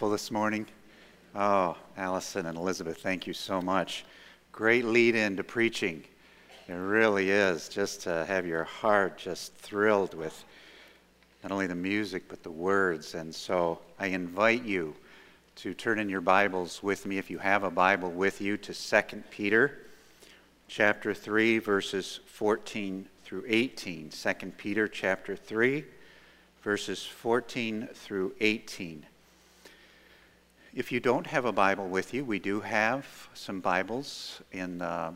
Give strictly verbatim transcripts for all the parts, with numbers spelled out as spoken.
beautiful this morning? Oh, Allison and Elizabeth, thank you so much. Great lead-in to preaching. It really is, just to have your heart just thrilled with not only the music, but the words. And so I invite you to turn in your Bibles with me, if you have a Bible with you, to Second Peter chapter three, verses fourteen through eighteen. Second Peter chapter three, verses fourteen through eighteen. If you don't have a Bible with you, we do have some Bibles in the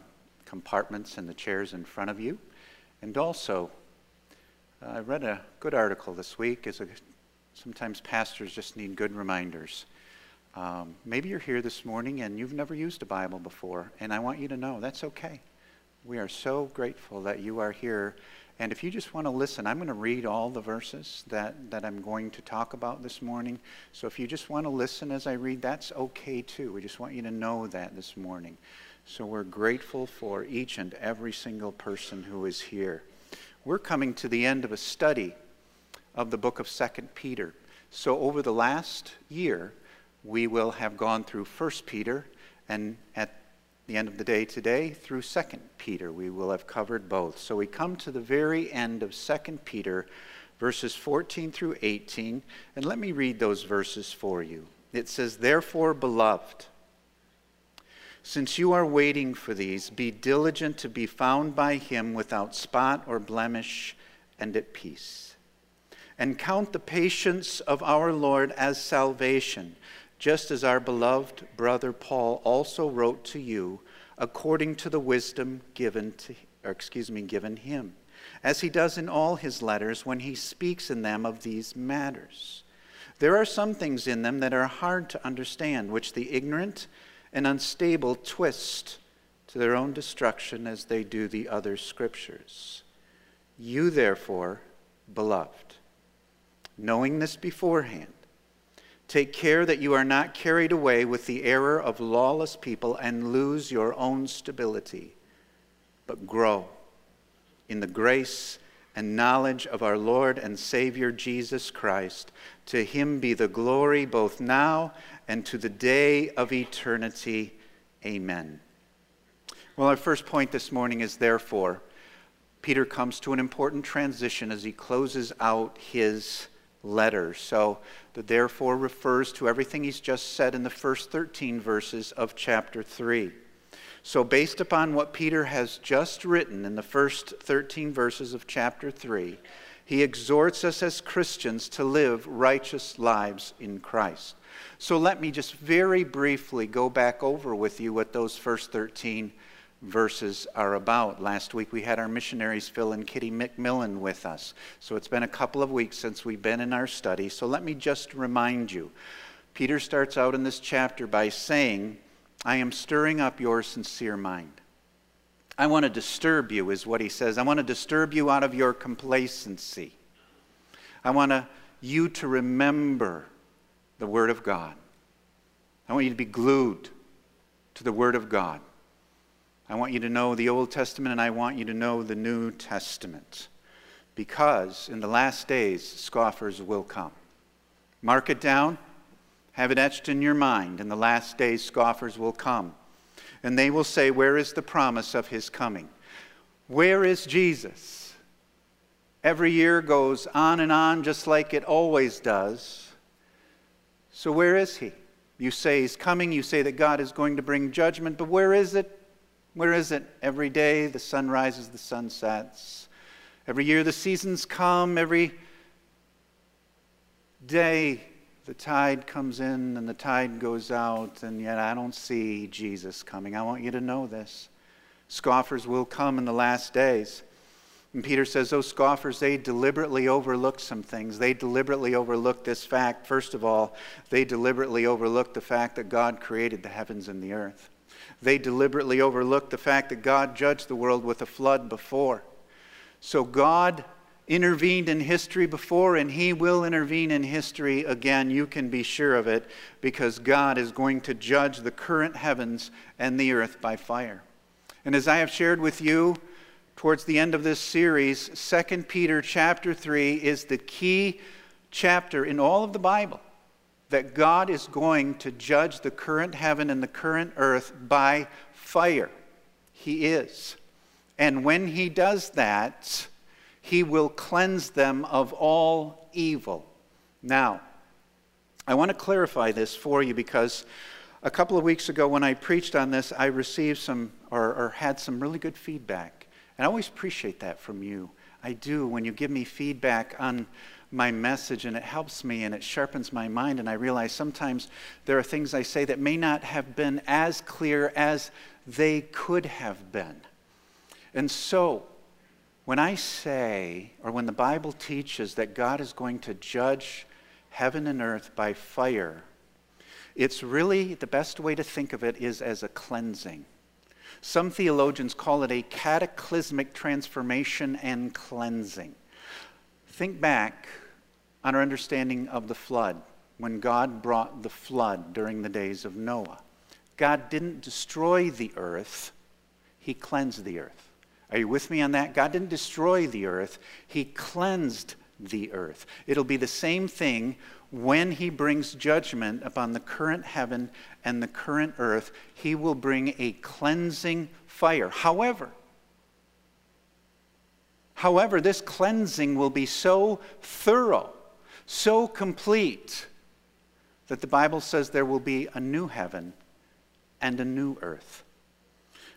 compartments and the chairs in front of you. And also, I read a good article this week. Is a, sometimes pastors just need good reminders. Um, maybe you're here this morning and you've never used a Bible before, and I want you to know that's okay. We are so grateful that you are here. And if you just want to listen, I'm going to read all the verses that, that I'm going to talk about this morning. So if you just want to listen as I read, that's okay too. We just want you to know that this morning. So we're grateful for each and every single person who is here. We're coming to the end of a study of the book of Second Peter. So over the last year, we will have gone through First Peter, and at the end of the day today through Second Peter. We will have covered both. So we come to the very end of Second Peter, verses fourteen through eighteen, and let me read those verses for you. It says, "Therefore, beloved, since you are waiting for these, be diligent to be found by him without spot or blemish and at peace. And count the patience of our Lord as salvation, just as our beloved brother Paul also wrote to you, according to the wisdom given to, or excuse me, given him, as he does in all his letters when he speaks in them of these matters. There are some things in them that are hard to understand, which the ignorant and unstable twist to their own destruction as they do the other scriptures. You therefore, beloved, knowing this beforehand, take care that you are not carried away with the error of lawless people and lose your own stability, but grow in the grace and knowledge of our Lord and Savior Jesus Christ. To him be the glory both now and to the day of eternity. Amen." Well, our first point this morning is therefore. Peter comes to an important transition as he closes out his letter. So the therefore refers to everything he's just said in the first thirteen verses of chapter three. So based upon what Peter has just written in the first thirteen verses of chapter three, he exhorts us as Christians to live righteous lives in Christ. So let me just very briefly go back over with you what those first thirteen verses are about. Last week we had our missionaries Phil and Kitty McMillan with us. So it's been a couple of weeks since we've been in our study. So let me just remind you. Peter starts out in this chapter by saying, "I am stirring up your sincere mind." I want to disturb you is what he says. I want to disturb you out of your complacency. I want to, you to remember the Word of God. I want you to be glued to the Word of God. I want you to know the Old Testament, and I want you to know the New Testament. Because in the last days, scoffers will come. Mark it down. Have it etched in your mind. In the last days, scoffers will come. And they will say, "Where is the promise of his coming? Where is Jesus?" Every year goes on and on, just like it always does. So where is he? You say he's coming. You say that God is going to bring judgment. But where is it? Where is it? Every day the sun rises, the sun sets. Every year the seasons come. Every day the tide comes in and the tide goes out, and yet I don't see Jesus coming. I want you to know this. Scoffers will come in the last days. And Peter says those scoffers, they deliberately overlook some things. They deliberately overlook this fact. First of all, they deliberately overlook the fact that God created the heavens and the earth. They deliberately overlooked the fact that God judged the world with a flood before. So God intervened in history before, and he will intervene in history again. You can be sure of it, because God is going to judge the current heavens and the earth by fire. And as I have shared with you towards the end of this series, Second Peter chapter three is the key chapter in all of the Bible that God is going to judge the current heaven and the current earth by fire. He is. And when he does that, he will cleanse them of all evil. Now, I want to clarify this for you, because a couple of weeks ago when I preached on this, I received some, or, or had some really good feedback. And I always appreciate that from you. I do, when you give me feedback on my message, and it helps me and it sharpens my mind, and I realize sometimes there are things I say that may not have been as clear as they could have been. And so, when I say, or when the Bible teaches that God is going to judge heaven and earth by fire, it's really, the best way to think of it is as a cleansing. Some theologians call it a cataclysmic transformation and cleansing. Think back on our understanding of the flood, when God brought the flood during the days of Noah. God didn't destroy the earth, he cleansed the earth. Are you with me on that? God didn't destroy the earth, he cleansed the earth. It'll be the same thing when he brings judgment upon the current heaven and the current earth. He will bring a cleansing fire. However, however, this cleansing will be so thorough, so complete, that the Bible says there will be a new heaven and a new earth.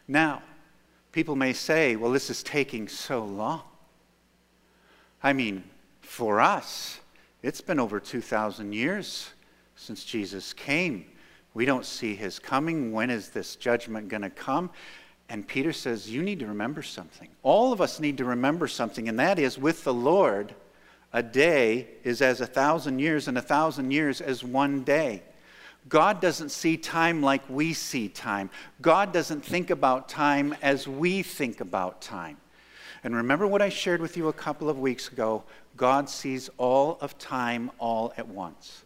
Now, people may say, well, this is taking so long. I mean, for us, it's been over two thousand years since Jesus came. We don't see his coming. When is this judgment going to come? And Peter says, you need to remember something. All of us need to remember something, and that is, with the Lord, a day is as a thousand years, and a thousand years as one day. God doesn't see time like we see time. God doesn't think about time as we think about time. And remember what I shared with you a couple of weeks ago. God sees all of time all at once.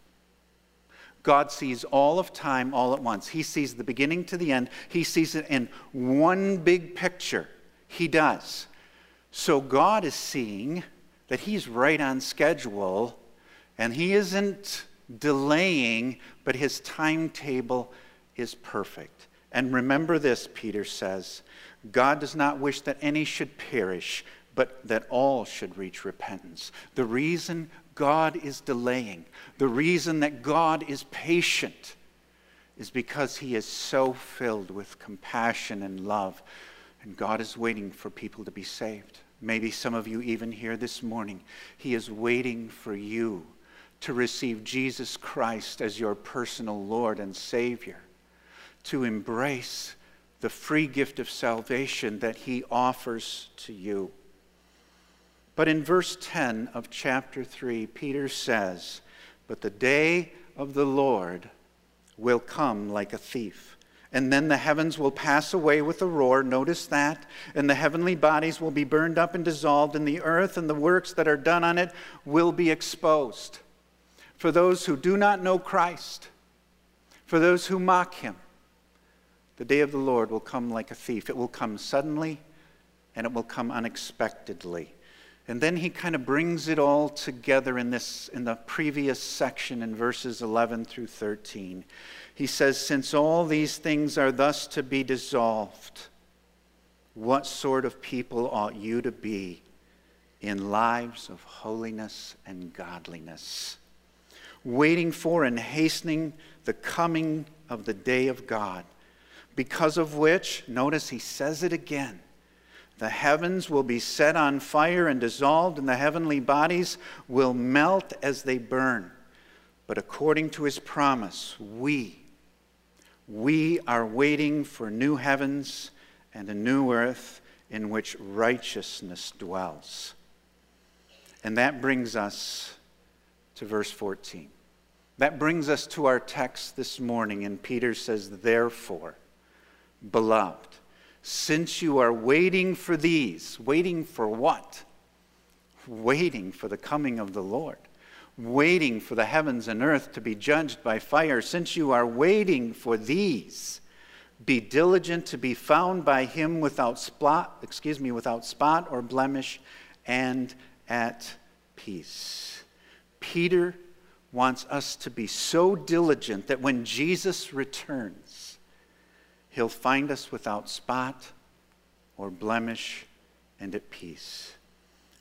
God sees all of time all at once. He sees the beginning to the end. He sees it in one big picture. He does. So God is seeing that he's right on schedule, and he isn't delaying, but his timetable is perfect. And remember this, Peter says, God does not wish that any should perish, but that all should reach repentance. The reason God is delaying, the reason that God is patient, is because he is so filled with compassion and love, and God is waiting for people to be saved. Maybe some of you even here this morning, he is waiting for you to receive Jesus Christ as your personal Lord and Savior, to embrace the free gift of salvation that he offers to you. But in verse ten of chapter three, Peter says, "But the day of the Lord will come like a thief, and then the heavens will pass away with a roar," notice that, "and the heavenly bodies will be burned up and dissolved, and the earth and the works that are done on it will be exposed." For those who do not know Christ, for those who mock him, the day of the Lord will come like a thief. It will come suddenly, and it will come unexpectedly. And then he kind of brings it all together in this, in the previous section in verses eleven through thirteen. He says, "Since all these things are thus to be dissolved, what sort of people ought you to be in lives of holiness and godliness, waiting for and hastening the coming of the day of God, because of which," notice he says it again, "the heavens will be set on fire and dissolved, and the heavenly bodies will melt as they burn. But according to his promise, we, we are waiting for new heavens and a new earth in which righteousness dwells." And that brings us to verse fourteen. That brings us to our text this morning, and Peter says, "Therefore, beloved, since you are waiting for these," waiting for what? Waiting for the coming of the Lord, waiting for the heavens and earth to be judged by fire, "since you are waiting for these, be diligent to be found by him without spot, excuse me, without spot or blemish, and at peace." Peter wants us to be so diligent that when Jesus returns, he'll find us without spot or blemish and at peace.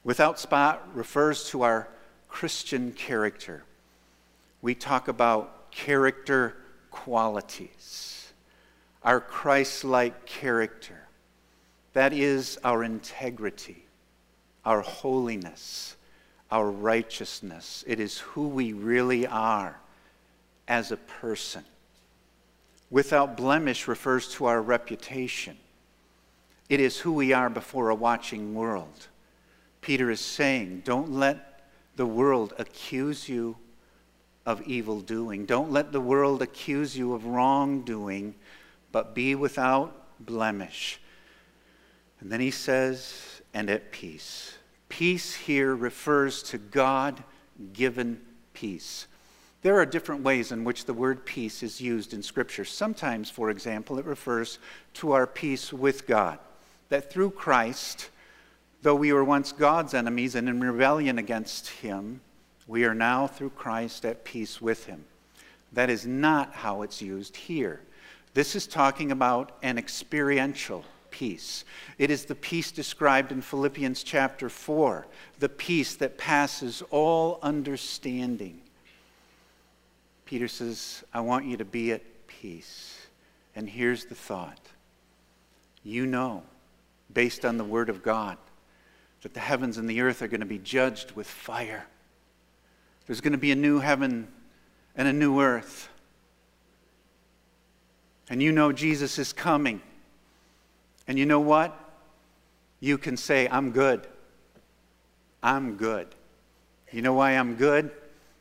Without spot refers to our Christian character. We talk about character qualities, our Christ-like character. That is our integrity, our holiness, our righteousness. It is who we really are as a person. Without blemish refers to our reputation. It is who we are before a watching world. Peter is saying, don't let the world accuse you of evil doing. Don't let the world accuse you of wrongdoing, but be without blemish. And then he says, and at peace. Peace here refers to God-given peace. There are different ways in which the word peace is used in Scripture. Sometimes, for example, it refers to our peace with God, that through Christ, though we were once God's enemies and in rebellion against him, we are now through Christ at peace with him. That is not how it's used here. This is talking about an experiential peace. It is the peace described in Philippians chapter four, the peace that passes all understanding. Peter says, I want you to be at peace. And here's the thought. You know, based on the Word of God, that the heavens and the earth are going to be judged with fire. There's going to be a new heaven and a new earth. And you know Jesus is coming. And you know what? You can say, I'm good. I'm good. You know why I'm good?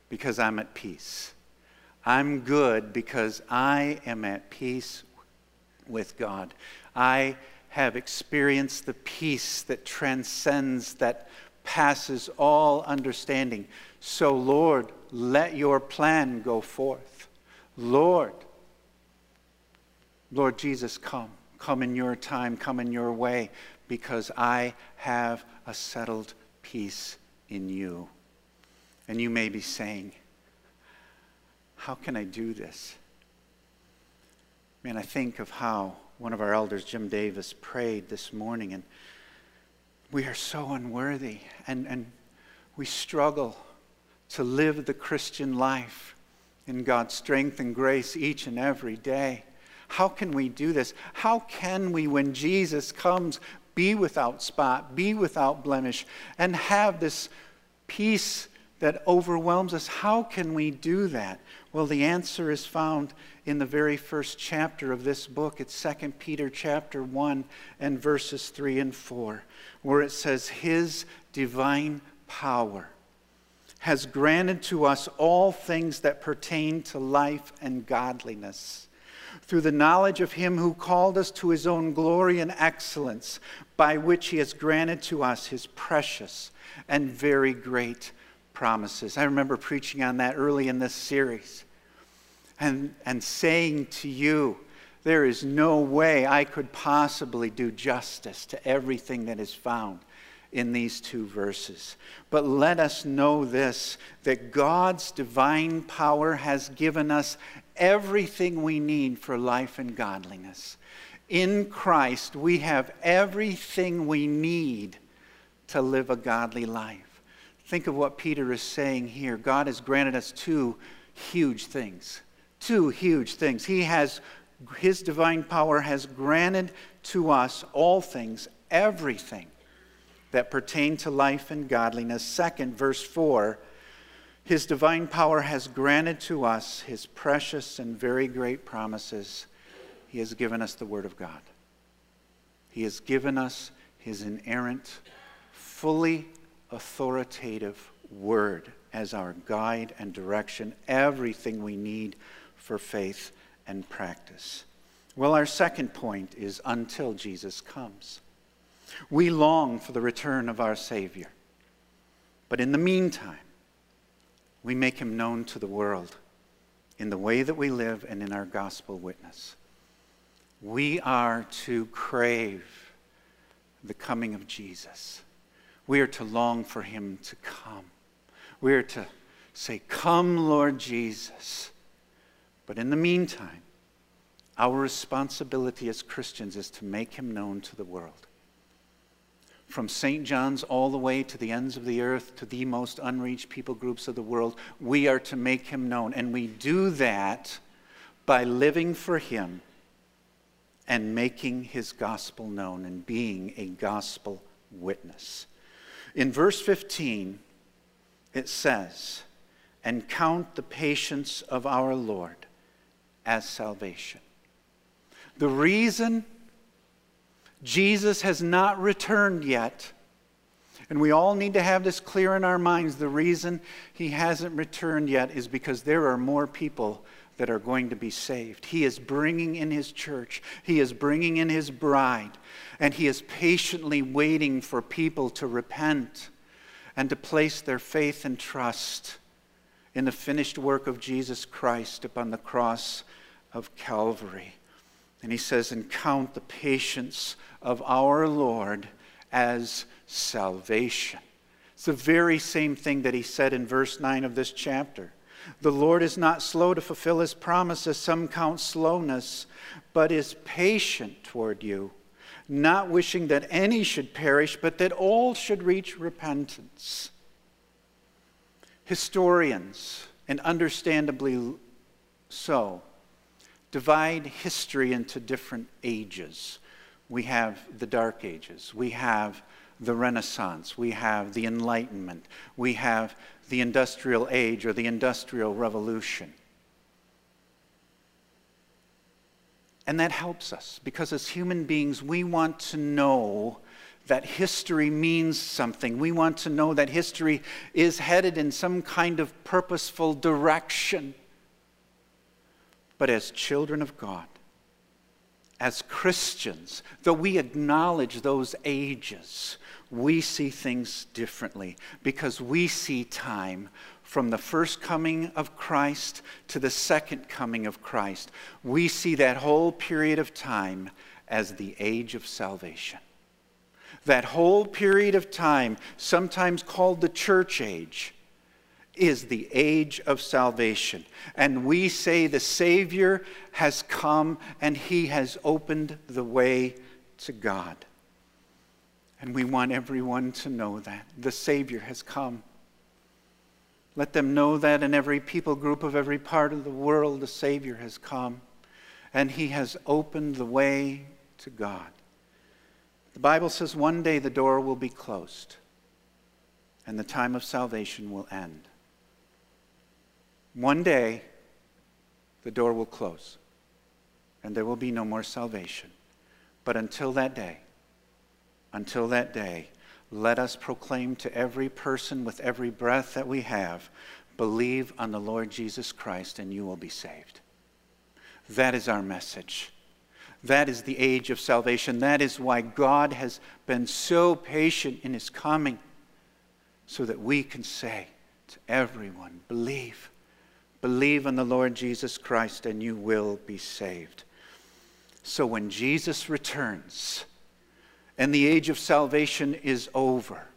Because I'm at peace. I'm good because I am at peace with God. I have experienced the peace that transcends, that passes all understanding. So, Lord, let your plan go forth. Lord, Lord Jesus, come. Come in your time, come in your way, because I have a settled peace in you. And you may be saying, how can I do this? Man, I think of how one of our elders, Jim Davis, prayed this morning, and we are so unworthy, and, and we struggle to live the Christian life in God's strength and grace each and every day. How can we do this? How can we, when Jesus comes, be without spot, be without blemish, and have this peace that overwhelms us? How can we do that? Well, the answer is found in the very first chapter of this book. It's Second Peter chapter one and verses three and four, where it says, his divine power has granted to us all things that pertain to life and godliness, through the knowledge of him who called us to his own glory and excellence, by which he has granted to us his precious and very great promises. I remember preaching on that early in this series and, and saying to you, there is no way I could possibly do justice to everything that is found in these two verses. But let us know this, that God's divine power has given us everything we need for life and godliness. In Christ, we have everything we need to live a godly life. Think of what Peter is saying here. God has granted us two huge things. Two huge things. He has, his divine power has granted to us all things, everything that pertain to life and godliness. Second, verse four, his divine power has granted to us his precious and very great promises. He has given us the Word of God. He has given us his inerrant, fully authoritative Word as our guide and direction, everything we need for faith and practice. Well, our second point is until Jesus comes. We long for the return of our Savior, but in the meantime, we make him known to the world in the way that we live and in our gospel witness. We are to crave the coming of Jesus. We are to long for him to come. We are to say, "Come, Lord Jesus." But in the meantime, our responsibility as Christians is to make him known to the world. From Saint John's all the way to the ends of the earth, to the most unreached people groups of the world, we are to make him known. And we do that by living for him and making his gospel known and being a gospel witness. In verse fifteen, it says, "And count the patience of our Lord as salvation." The reason Jesus has not returned yet, and we all need to have this clear in our minds, the reason he hasn't returned yet is because there are more people that are going to be saved. He is bringing in his church. He is bringing in his bride. And he is patiently waiting for people to repent and to place their faith and trust in the finished work of Jesus Christ upon the cross of Calvary. And he says, "And count the patience of our Lord as salvation." It's the very same thing that he said in verse nine of this chapter. "The Lord is not slow to fulfill his promises, some count slowness, but is patient toward you, not wishing that any should perish, but that all should reach repentance." Historians, and understandably so, divide history into different ages. We have the Dark Ages. We have the Renaissance. We have the Enlightenment. We have the Industrial Age or the Industrial Revolution. And that helps us because as human beings, we want to know that history means something. We want to know that history is headed in some kind of purposeful direction. But as children of God, as Christians, though we acknowledge those ages, we see things differently because we see time from the first coming of Christ to the second coming of Christ. We see that whole period of time as the age of salvation. That whole period of time, sometimes called the church age, is the age of salvation. And we say the Savior has come and he has opened the way to God. And we want everyone to know that. The Savior has come. Let them know that in every people group of every part of the world, the Savior has come and he has opened the way to God. The Bible says one day the door will be closed and the time of salvation will end. One day, the door will close, and there will be no more salvation. But until that day, until that day, let us proclaim to every person with every breath that we have, believe on the Lord Jesus Christ, and you will be saved. That is our message. That is the age of salvation. That is why God has been so patient in his coming, so that we can say to everyone, believe. Believe on the Lord Jesus Christ and you will be saved. So when Jesus returns and the age of salvation is over,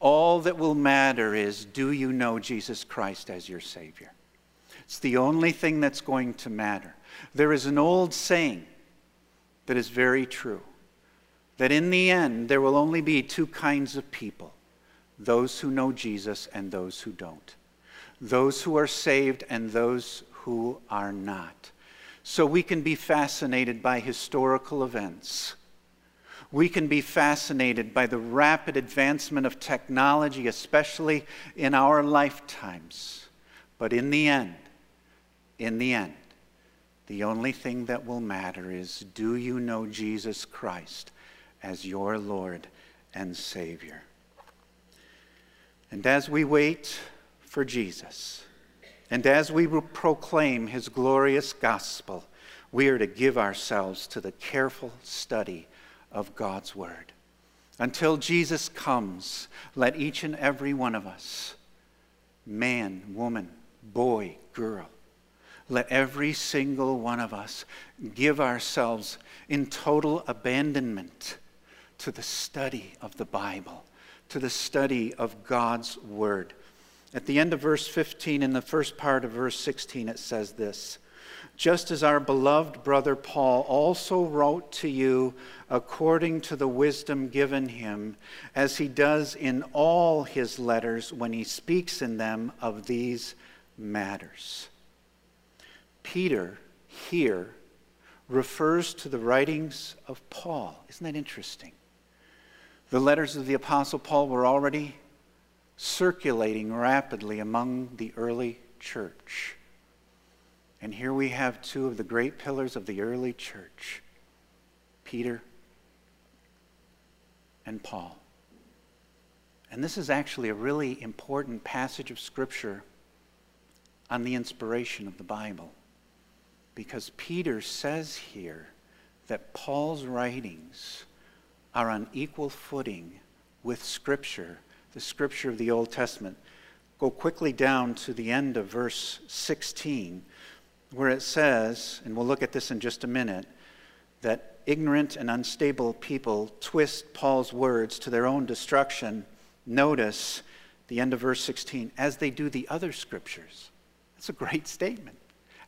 all that will matter is, do you know Jesus Christ as your Savior? It's the only thing that's going to matter. There is an old saying that is very true, that in the end there will only be two kinds of people, those who know Jesus and those who don't. Those who are saved and those who are not. So we can be fascinated by historical events. We can be fascinated by the rapid advancement of technology, especially in our lifetimes. But in the end, in the end, the only thing that will matter is, do you know Jesus Christ as your Lord and Savior? And as we wait for Jesus, and as we proclaim his glorious gospel, we are to give ourselves to the careful study of God's word. Until Jesus comes, let each and every one of us, man, woman, boy, girl, let every single one of us give ourselves in total abandonment to the study of the Bible, to the study of God's word. At the end of verse fifteen, in the first part of verse sixteen, it says this: "Just as our beloved brother Paul also wrote to you according to the wisdom given him, as he does in all his letters when he speaks in them of these matters." Peter here refers to the writings of Paul. Isn't that interesting? The letters of the Apostle Paul were already circulating rapidly among the early church. And here we have two of the great pillars of the early church, Peter and Paul. And this is actually a really important passage of Scripture on the inspiration of the Bible, because Peter says here that Paul's writings are on equal footing with Scripture, the Scripture of the Old Testament. Go quickly down to the end of verse sixteen, where it says, and we'll look at this in just a minute, that ignorant and unstable people twist Paul's words to their own destruction. Notice the end of verse sixteen, as they do the other Scriptures. That's a great statement.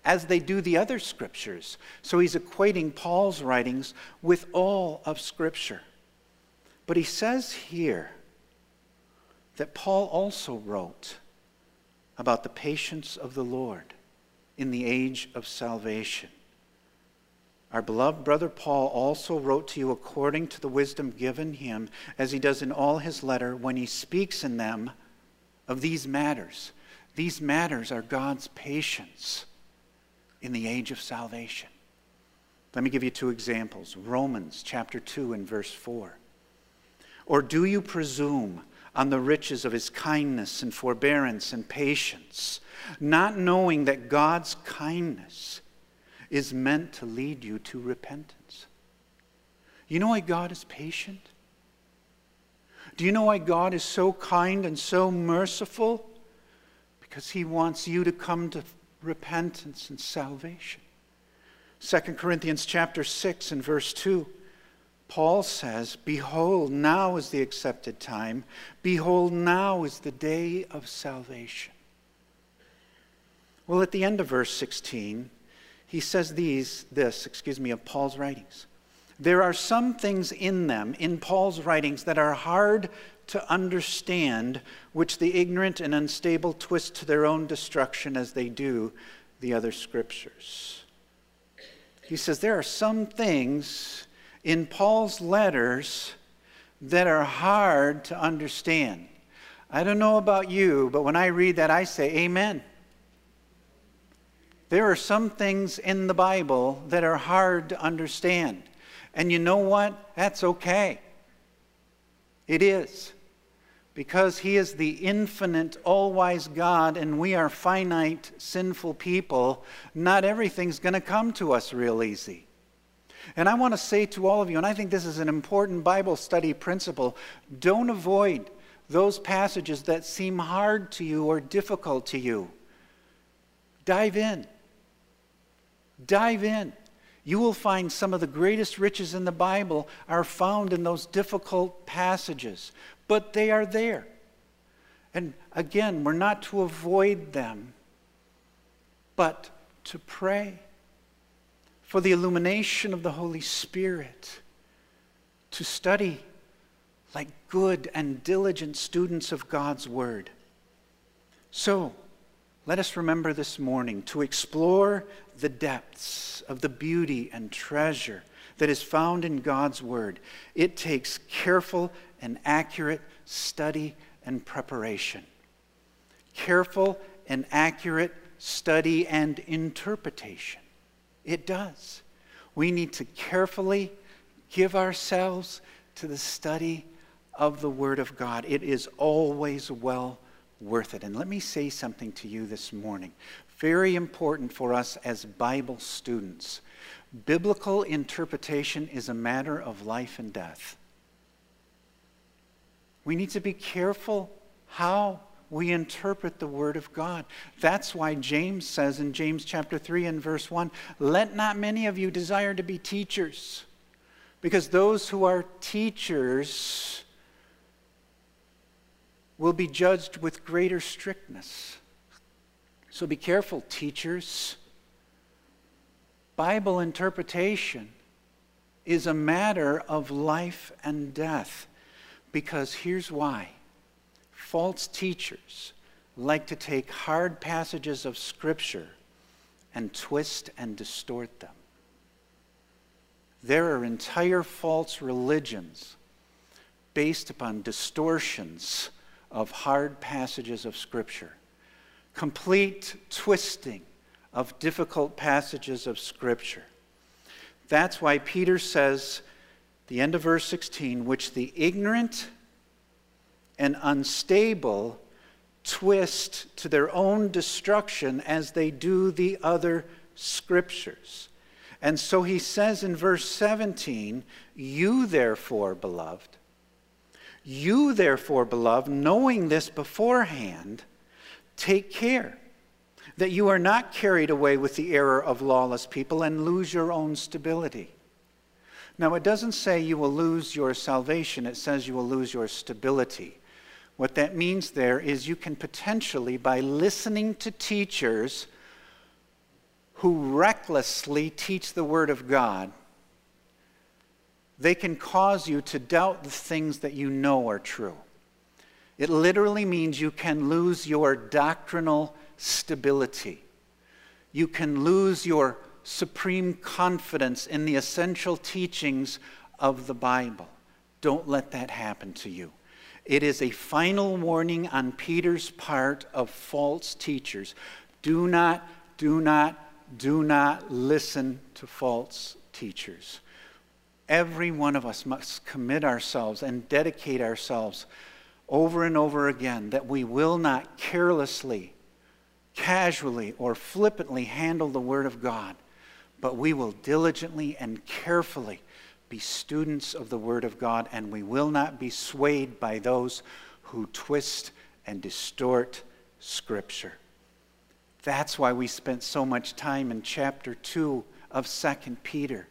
As they do the other Scriptures. So he's equating Paul's writings with all of Scripture. But he says here that Paul also wrote about the patience of the Lord in the age of salvation. Our beloved brother Paul also wrote to you according to the wisdom given him, as he does in all his letter when he speaks in them of these matters. These matters are God's patience in the age of salvation. Let me give you two examples. Romans chapter two and verse four. "Or do you presume on the riches of his kindness and forbearance and patience, not knowing that God's kindness is meant to lead you to repentance?" You know why God is patient? Do you know why God is so kind and so merciful? Because he wants you to come to repentance and salvation. Second Corinthians chapter six and verse two, Paul says, "Behold, now is the accepted time. Behold, now is the day of salvation." Well, at the end of verse sixteen, he says these, this, excuse me, of Paul's writings. There are some things in them, in Paul's writings, that are hard to understand, which the ignorant and unstable twist to their own destruction as they do the other Scriptures. He says there are some things in Paul's letters that are hard to understand. I don't know about you, but when I read that, I say amen. There are some things in the Bible that are hard to understand. And you know what? That's okay. It is. Because he is the infinite, all-wise God, and we are finite, sinful people. Not everything's going to come to us real easy. And I want to say to all of you, and I think this is an important Bible study principle, don't avoid those passages that seem hard to you or difficult to you. Dive in. Dive in. You will find some of the greatest riches in the Bible are found in those difficult passages, but they are there. And again, we're not to avoid them, but to pray for the illumination of the Holy Spirit, to study like good and diligent students of God's Word. So, let us remember this morning to explore the depths of the beauty and treasure that is found in God's Word. It takes careful and accurate study and preparation. Careful and accurate study and interpretation. It does. We need to carefully give ourselves to the study of the Word of God. It is always well worth it. And let me say something to you this morning. Very important for us as Bible students. Biblical interpretation is a matter of life and death. We need to be careful how we interpret the Word of God. That's why James says in James chapter three and verse one, "Let not many of you desire to be teachers, because those who are teachers will be judged with greater strictness. So be careful, teachers. Bible interpretation is a matter of life and death, because here's why. False teachers like to take hard passages of Scripture and twist and distort them. There are entire false religions based upon distortions of hard passages of Scripture. Complete twisting of difficult passages of Scripture. That's why Peter says, the end of verse sixteen, which the ignorant and unstable twist to their own destruction as they do the other Scriptures. And so he says in verse seventeen, you therefore, beloved, you therefore, beloved, knowing this beforehand, take care that you are not carried away with the error of lawless people and lose your own stability. Now, it doesn't say you will lose your salvation. It says you will lose your stability. What that means there is you can potentially, by listening to teachers who recklessly teach the Word of God, they can cause you to doubt the things that you know are true. It literally means you can lose your doctrinal stability. You can lose your supreme confidence in the essential teachings of the Bible. Don't let that happen to you. It is a final warning on Peter's part of false teachers. Do not, do not, do not listen to false teachers. Every one of us must commit ourselves and dedicate ourselves over and over again that we will not carelessly, casually, or flippantly handle the Word of God, but we will diligently and carefully be students of the Word of God, and we will not be swayed by those who twist and distort Scripture. That's why we spent so much time in chapter two of Second Peter.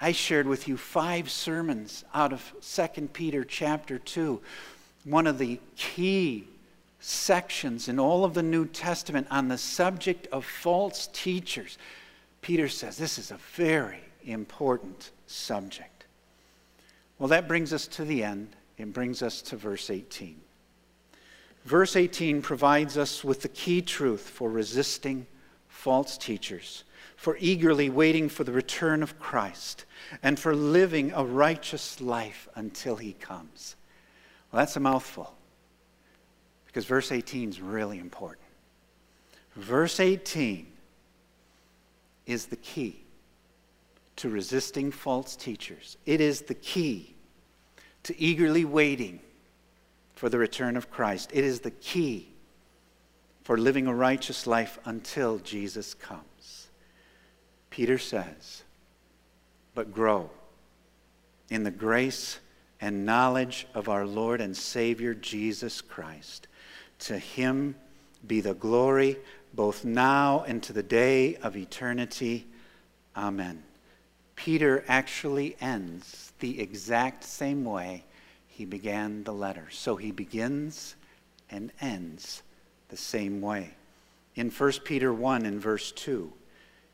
I shared with you five sermons out of Second Peter chapter two, one of the key sections in all of the New Testament on the subject of false teachers. Peter says this is a very important subject. Well, that brings us to the end. It brings us to verse eighteen. Verse eighteen provides us with the key truth for resisting false teachers, for eagerly waiting for the return of Christ, and for living a righteous life until he comes. Well, that's a mouthful, because verse eighteen is really important. Verse eighteen is the key to resisting false teachers. It is the key to eagerly waiting for the return of Christ. It is the key for living a righteous life until Jesus comes. Peter says, but grow in the grace and knowledge of our Lord and Savior Jesus Christ. To him be the glory both now and to the day of eternity. Amen. Peter actually ends the exact same way he began the letter. So he begins and ends the same way. In First Peter one in verse two,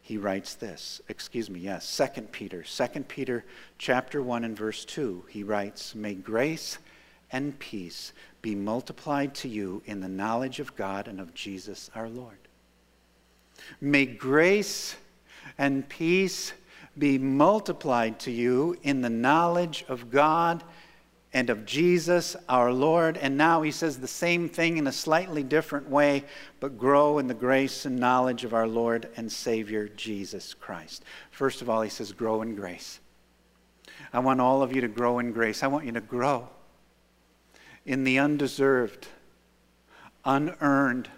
he writes this. Excuse me, yes, Second Peter. Second Peter chapter one and verse two, he writes, may grace and peace be multiplied to you in the knowledge of God and of Jesus our Lord. May grace and peace be multiplied to you in the knowledge of God and of Jesus our Lord. And now he says the same thing in a slightly different way, but grow in the grace and knowledge of our Lord and Savior Jesus Christ. First of all, he says, grow in grace. I want all of you to grow in grace. I want you to grow in the undeserved, unearned,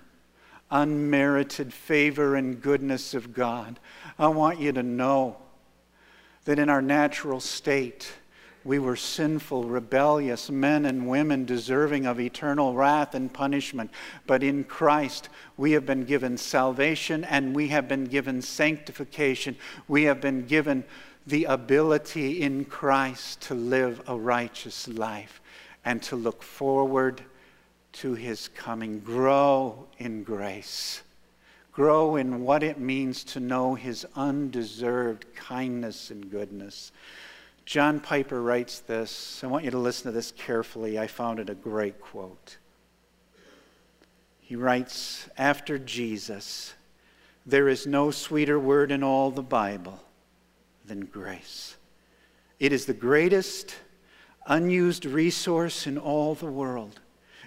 unmerited favor and goodness of God. I want you to know that in our natural state, we were sinful, rebellious men and women deserving of eternal wrath and punishment. But in Christ, we have been given salvation and we have been given sanctification. We have been given the ability in Christ to live a righteous life and to look forward to his coming. Grow in grace. Grow in what it means to know his undeserved kindness and goodness. John Piper writes this. I want you to listen to this carefully. I found it a great quote. He writes, "After Jesus, there is no sweeter word in all the Bible than grace. It is the greatest unused resource in all the world.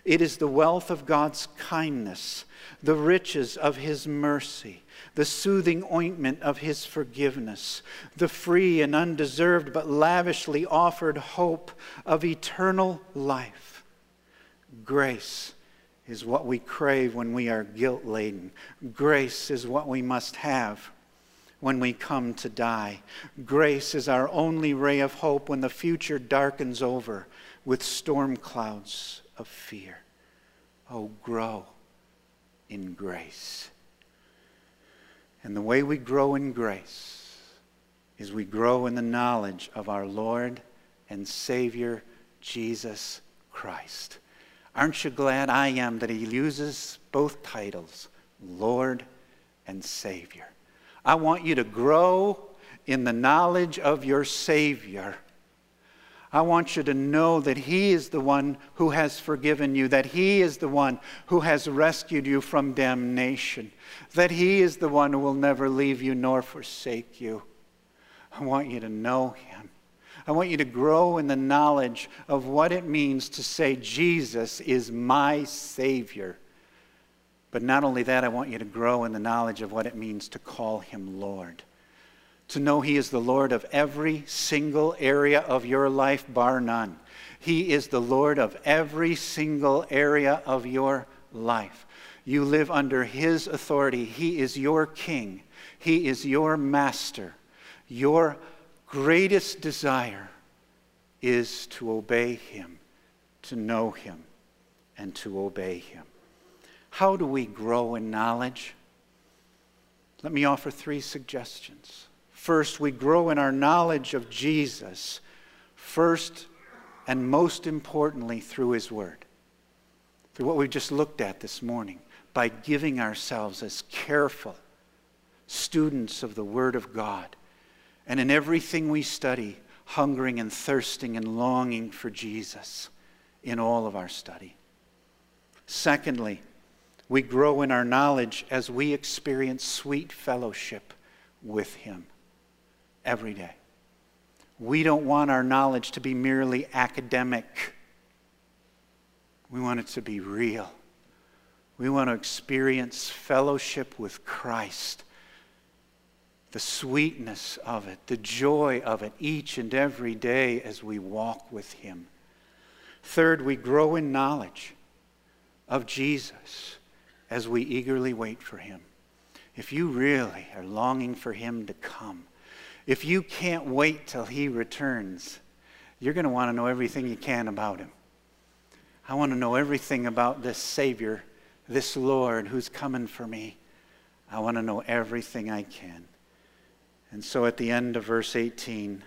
It is the wealth of God's kindness, the riches of his mercy, the soothing ointment of his forgiveness, the free and undeserved but lavishly offered hope of eternal life. Grace is what we crave when we are guilt-laden. Grace is what we must have when we come to die. Grace is our only ray of hope when the future darkens over with storm clouds of fear." Oh, grow in grace. And the way we grow in grace is we grow in the knowledge of our Lord and Savior, Jesus Christ. Aren't you glad? I am, that he uses both titles, Lord and Savior. I want you to grow in the knowledge of your Savior. I want you to know that he is the one who has forgiven you, that he is the one who has rescued you from damnation, that he is the one who will never leave you nor forsake you. I want you to know him. I want you to grow in the knowledge of what it means to say, Jesus is my Savior. But not only that, I want you to grow in the knowledge of what it means to call him Lord. To know he is the Lord of every single area of your life, bar none. He is the Lord of every single area of your life. You live under his authority. He is your king. He is your master. Your greatest desire is to obey him, to know him, and to obey him. How do we grow in knowledge? Let me offer three suggestions. First, we grow in our knowledge of Jesus, first and most importantly through his word, through what we've just looked at this morning, by giving ourselves as careful students of the word of God, and in everything we study, hungering and thirsting and longing for Jesus in all of our study. Secondly, we grow in our knowledge as we experience sweet fellowship with him every day. We don't want our knowledge to be merely academic. We want it to be real. We want to experience fellowship with Christ, the sweetness of it, the joy of it, each and every day as we walk with him. Third, we grow in knowledge of Jesus as we eagerly wait for him. If you really are longing for him to come, if you can't wait till he returns, you're going to want to know everything you can about him. I want to know everything about this Savior, this Lord who's coming for me. I want to know everything I can. And so at the end of verse eighteen,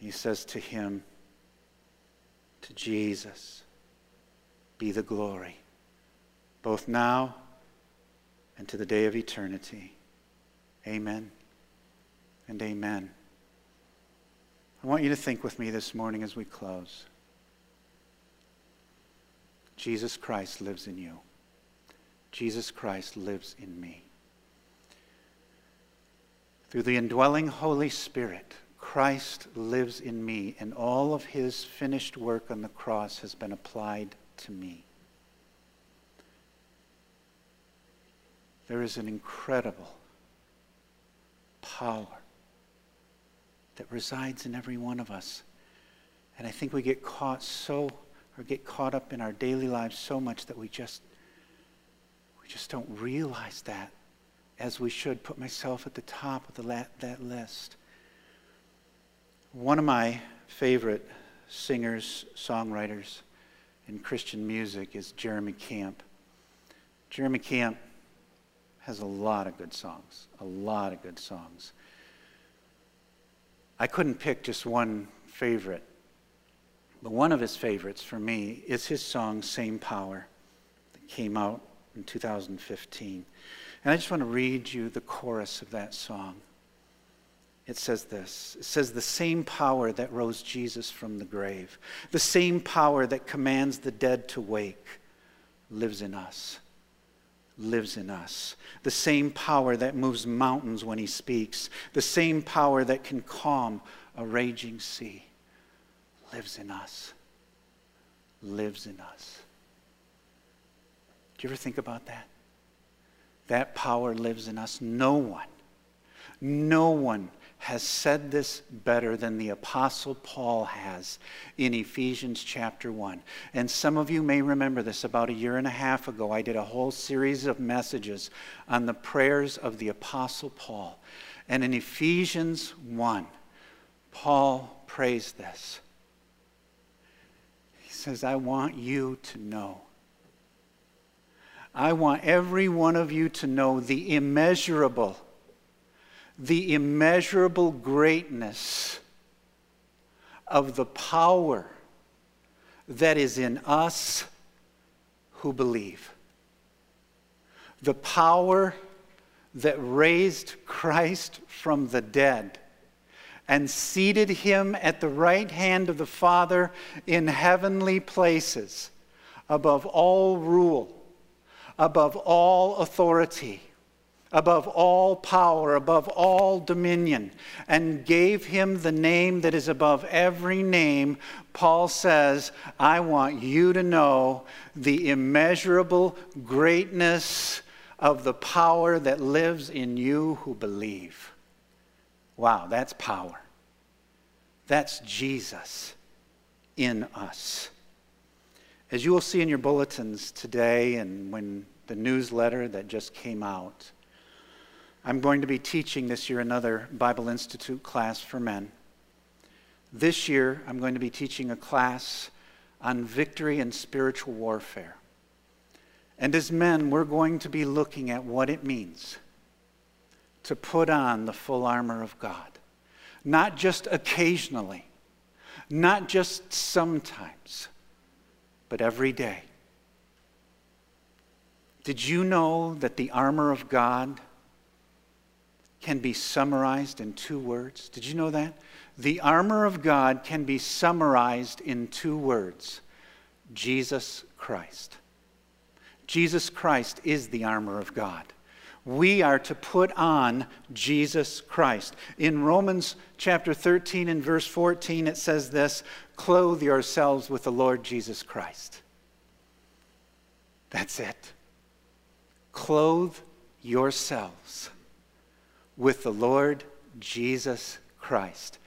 he says to him, to Jesus, be the glory, both now and to the day of eternity. Amen. And amen. I want you to think with me this morning as we close. Jesus Christ lives in you. Jesus Christ lives in me. Through the indwelling Holy Spirit, Christ lives in me, and all of his finished work on the cross has been applied to me. There is an incredible power that resides in every one of us. And I think we get caught so, or get caught up in our daily lives so much that we just, we just don't realize that as we should. Put myself at the top of the la that list. One of my favorite singers, songwriters in Christian music is Jeremy Camp. Jeremy Camp has a lot of good songs, a lot of good songs. I couldn't pick just one favorite But one of his favorites for me is his song, Same Power, that came out in two thousand fifteen. And I just want to read you the chorus of that song. It says this. It says, the same power that rose Jesus from the grave, the same power that commands the dead to wake, lives in us, lives in us. The same power that moves mountains when he speaks, the same power that can calm a raging sea, lives in us, lives in us. Do you ever think about that? That power lives in us. No one, no one has said this better than the Apostle Paul has in Ephesians chapter one. And some of you may remember this. About a year and a half ago, I did a whole series of messages on the prayers of the Apostle Paul. And in Ephesians one, Paul prays this. He says, I want you to know. I want every one of you to know the immeasurable, the immeasurable greatness of the power that is in us who believe. The power that raised Christ from the dead and seated him at the right hand of the Father in heavenly places, above all rule, above all authority, above all power, above all dominion, and gave him the name that is above every name. Paul says, I want you to know the immeasurable greatness of the power that lives in you who believe. Wow, that's power. That's Jesus in us. As you will see in your bulletins today and when the newsletter that just came out, I'm going to be teaching this year another Bible Institute class for men. This year, I'm going to be teaching a class on victory and spiritual warfare. And as men, we're going to be looking at what it means to put on the full armor of God. Not just occasionally, not just sometimes, but every day. Did you know that the armor of God can be summarized in two words? Did you know that? The armor of God can be summarized in two words. Jesus Christ. Jesus Christ is the armor of God. We are to put on Jesus Christ. In Romans chapter thirteen and verse fourteen, it says this, clothe yourselves with the Lord Jesus Christ. That's it. Clothe yourselves with the Lord Jesus Christ.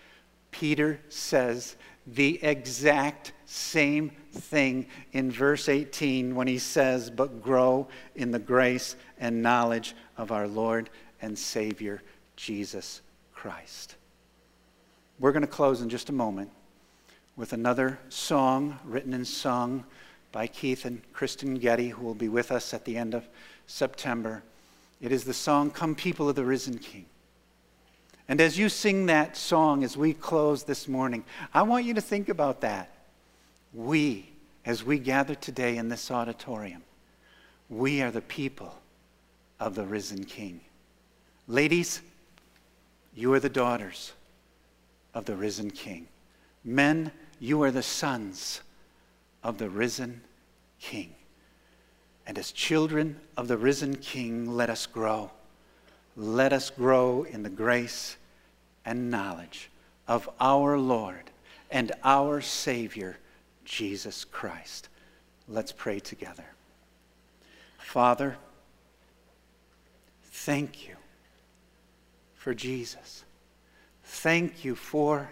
Peter says the exact same thing in verse eighteen when he says, but grow in the grace and knowledge of our Lord and Savior, Jesus Christ. We're going to close in just a moment with another song written and sung by Keith and Kristen Getty, who will be with us at the end of September. It is the song, Come People of the Risen King. And as you sing that song, as we close this morning, I want you to think about that. We, as we gather today in this auditorium, we are the people of the risen King. Ladies, you are the daughters of the risen King. Men, you are the sons of the risen King. And as children of the risen King, let us grow. Let us grow in the grace and knowledge of our Lord and our Savior, Jesus Christ. Let's pray together. Father, thank you for Jesus. Thank you for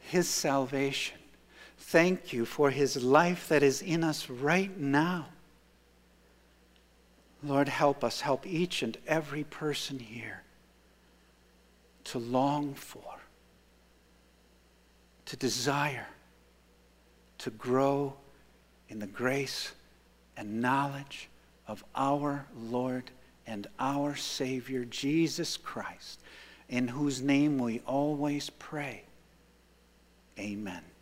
his salvation. Thank you for his life that is in us right now. Lord, help us, help each and every person here to long for, to desire, to grow in the grace and knowledge of our Lord and our Savior, Jesus Christ, in whose name we always pray. Amen.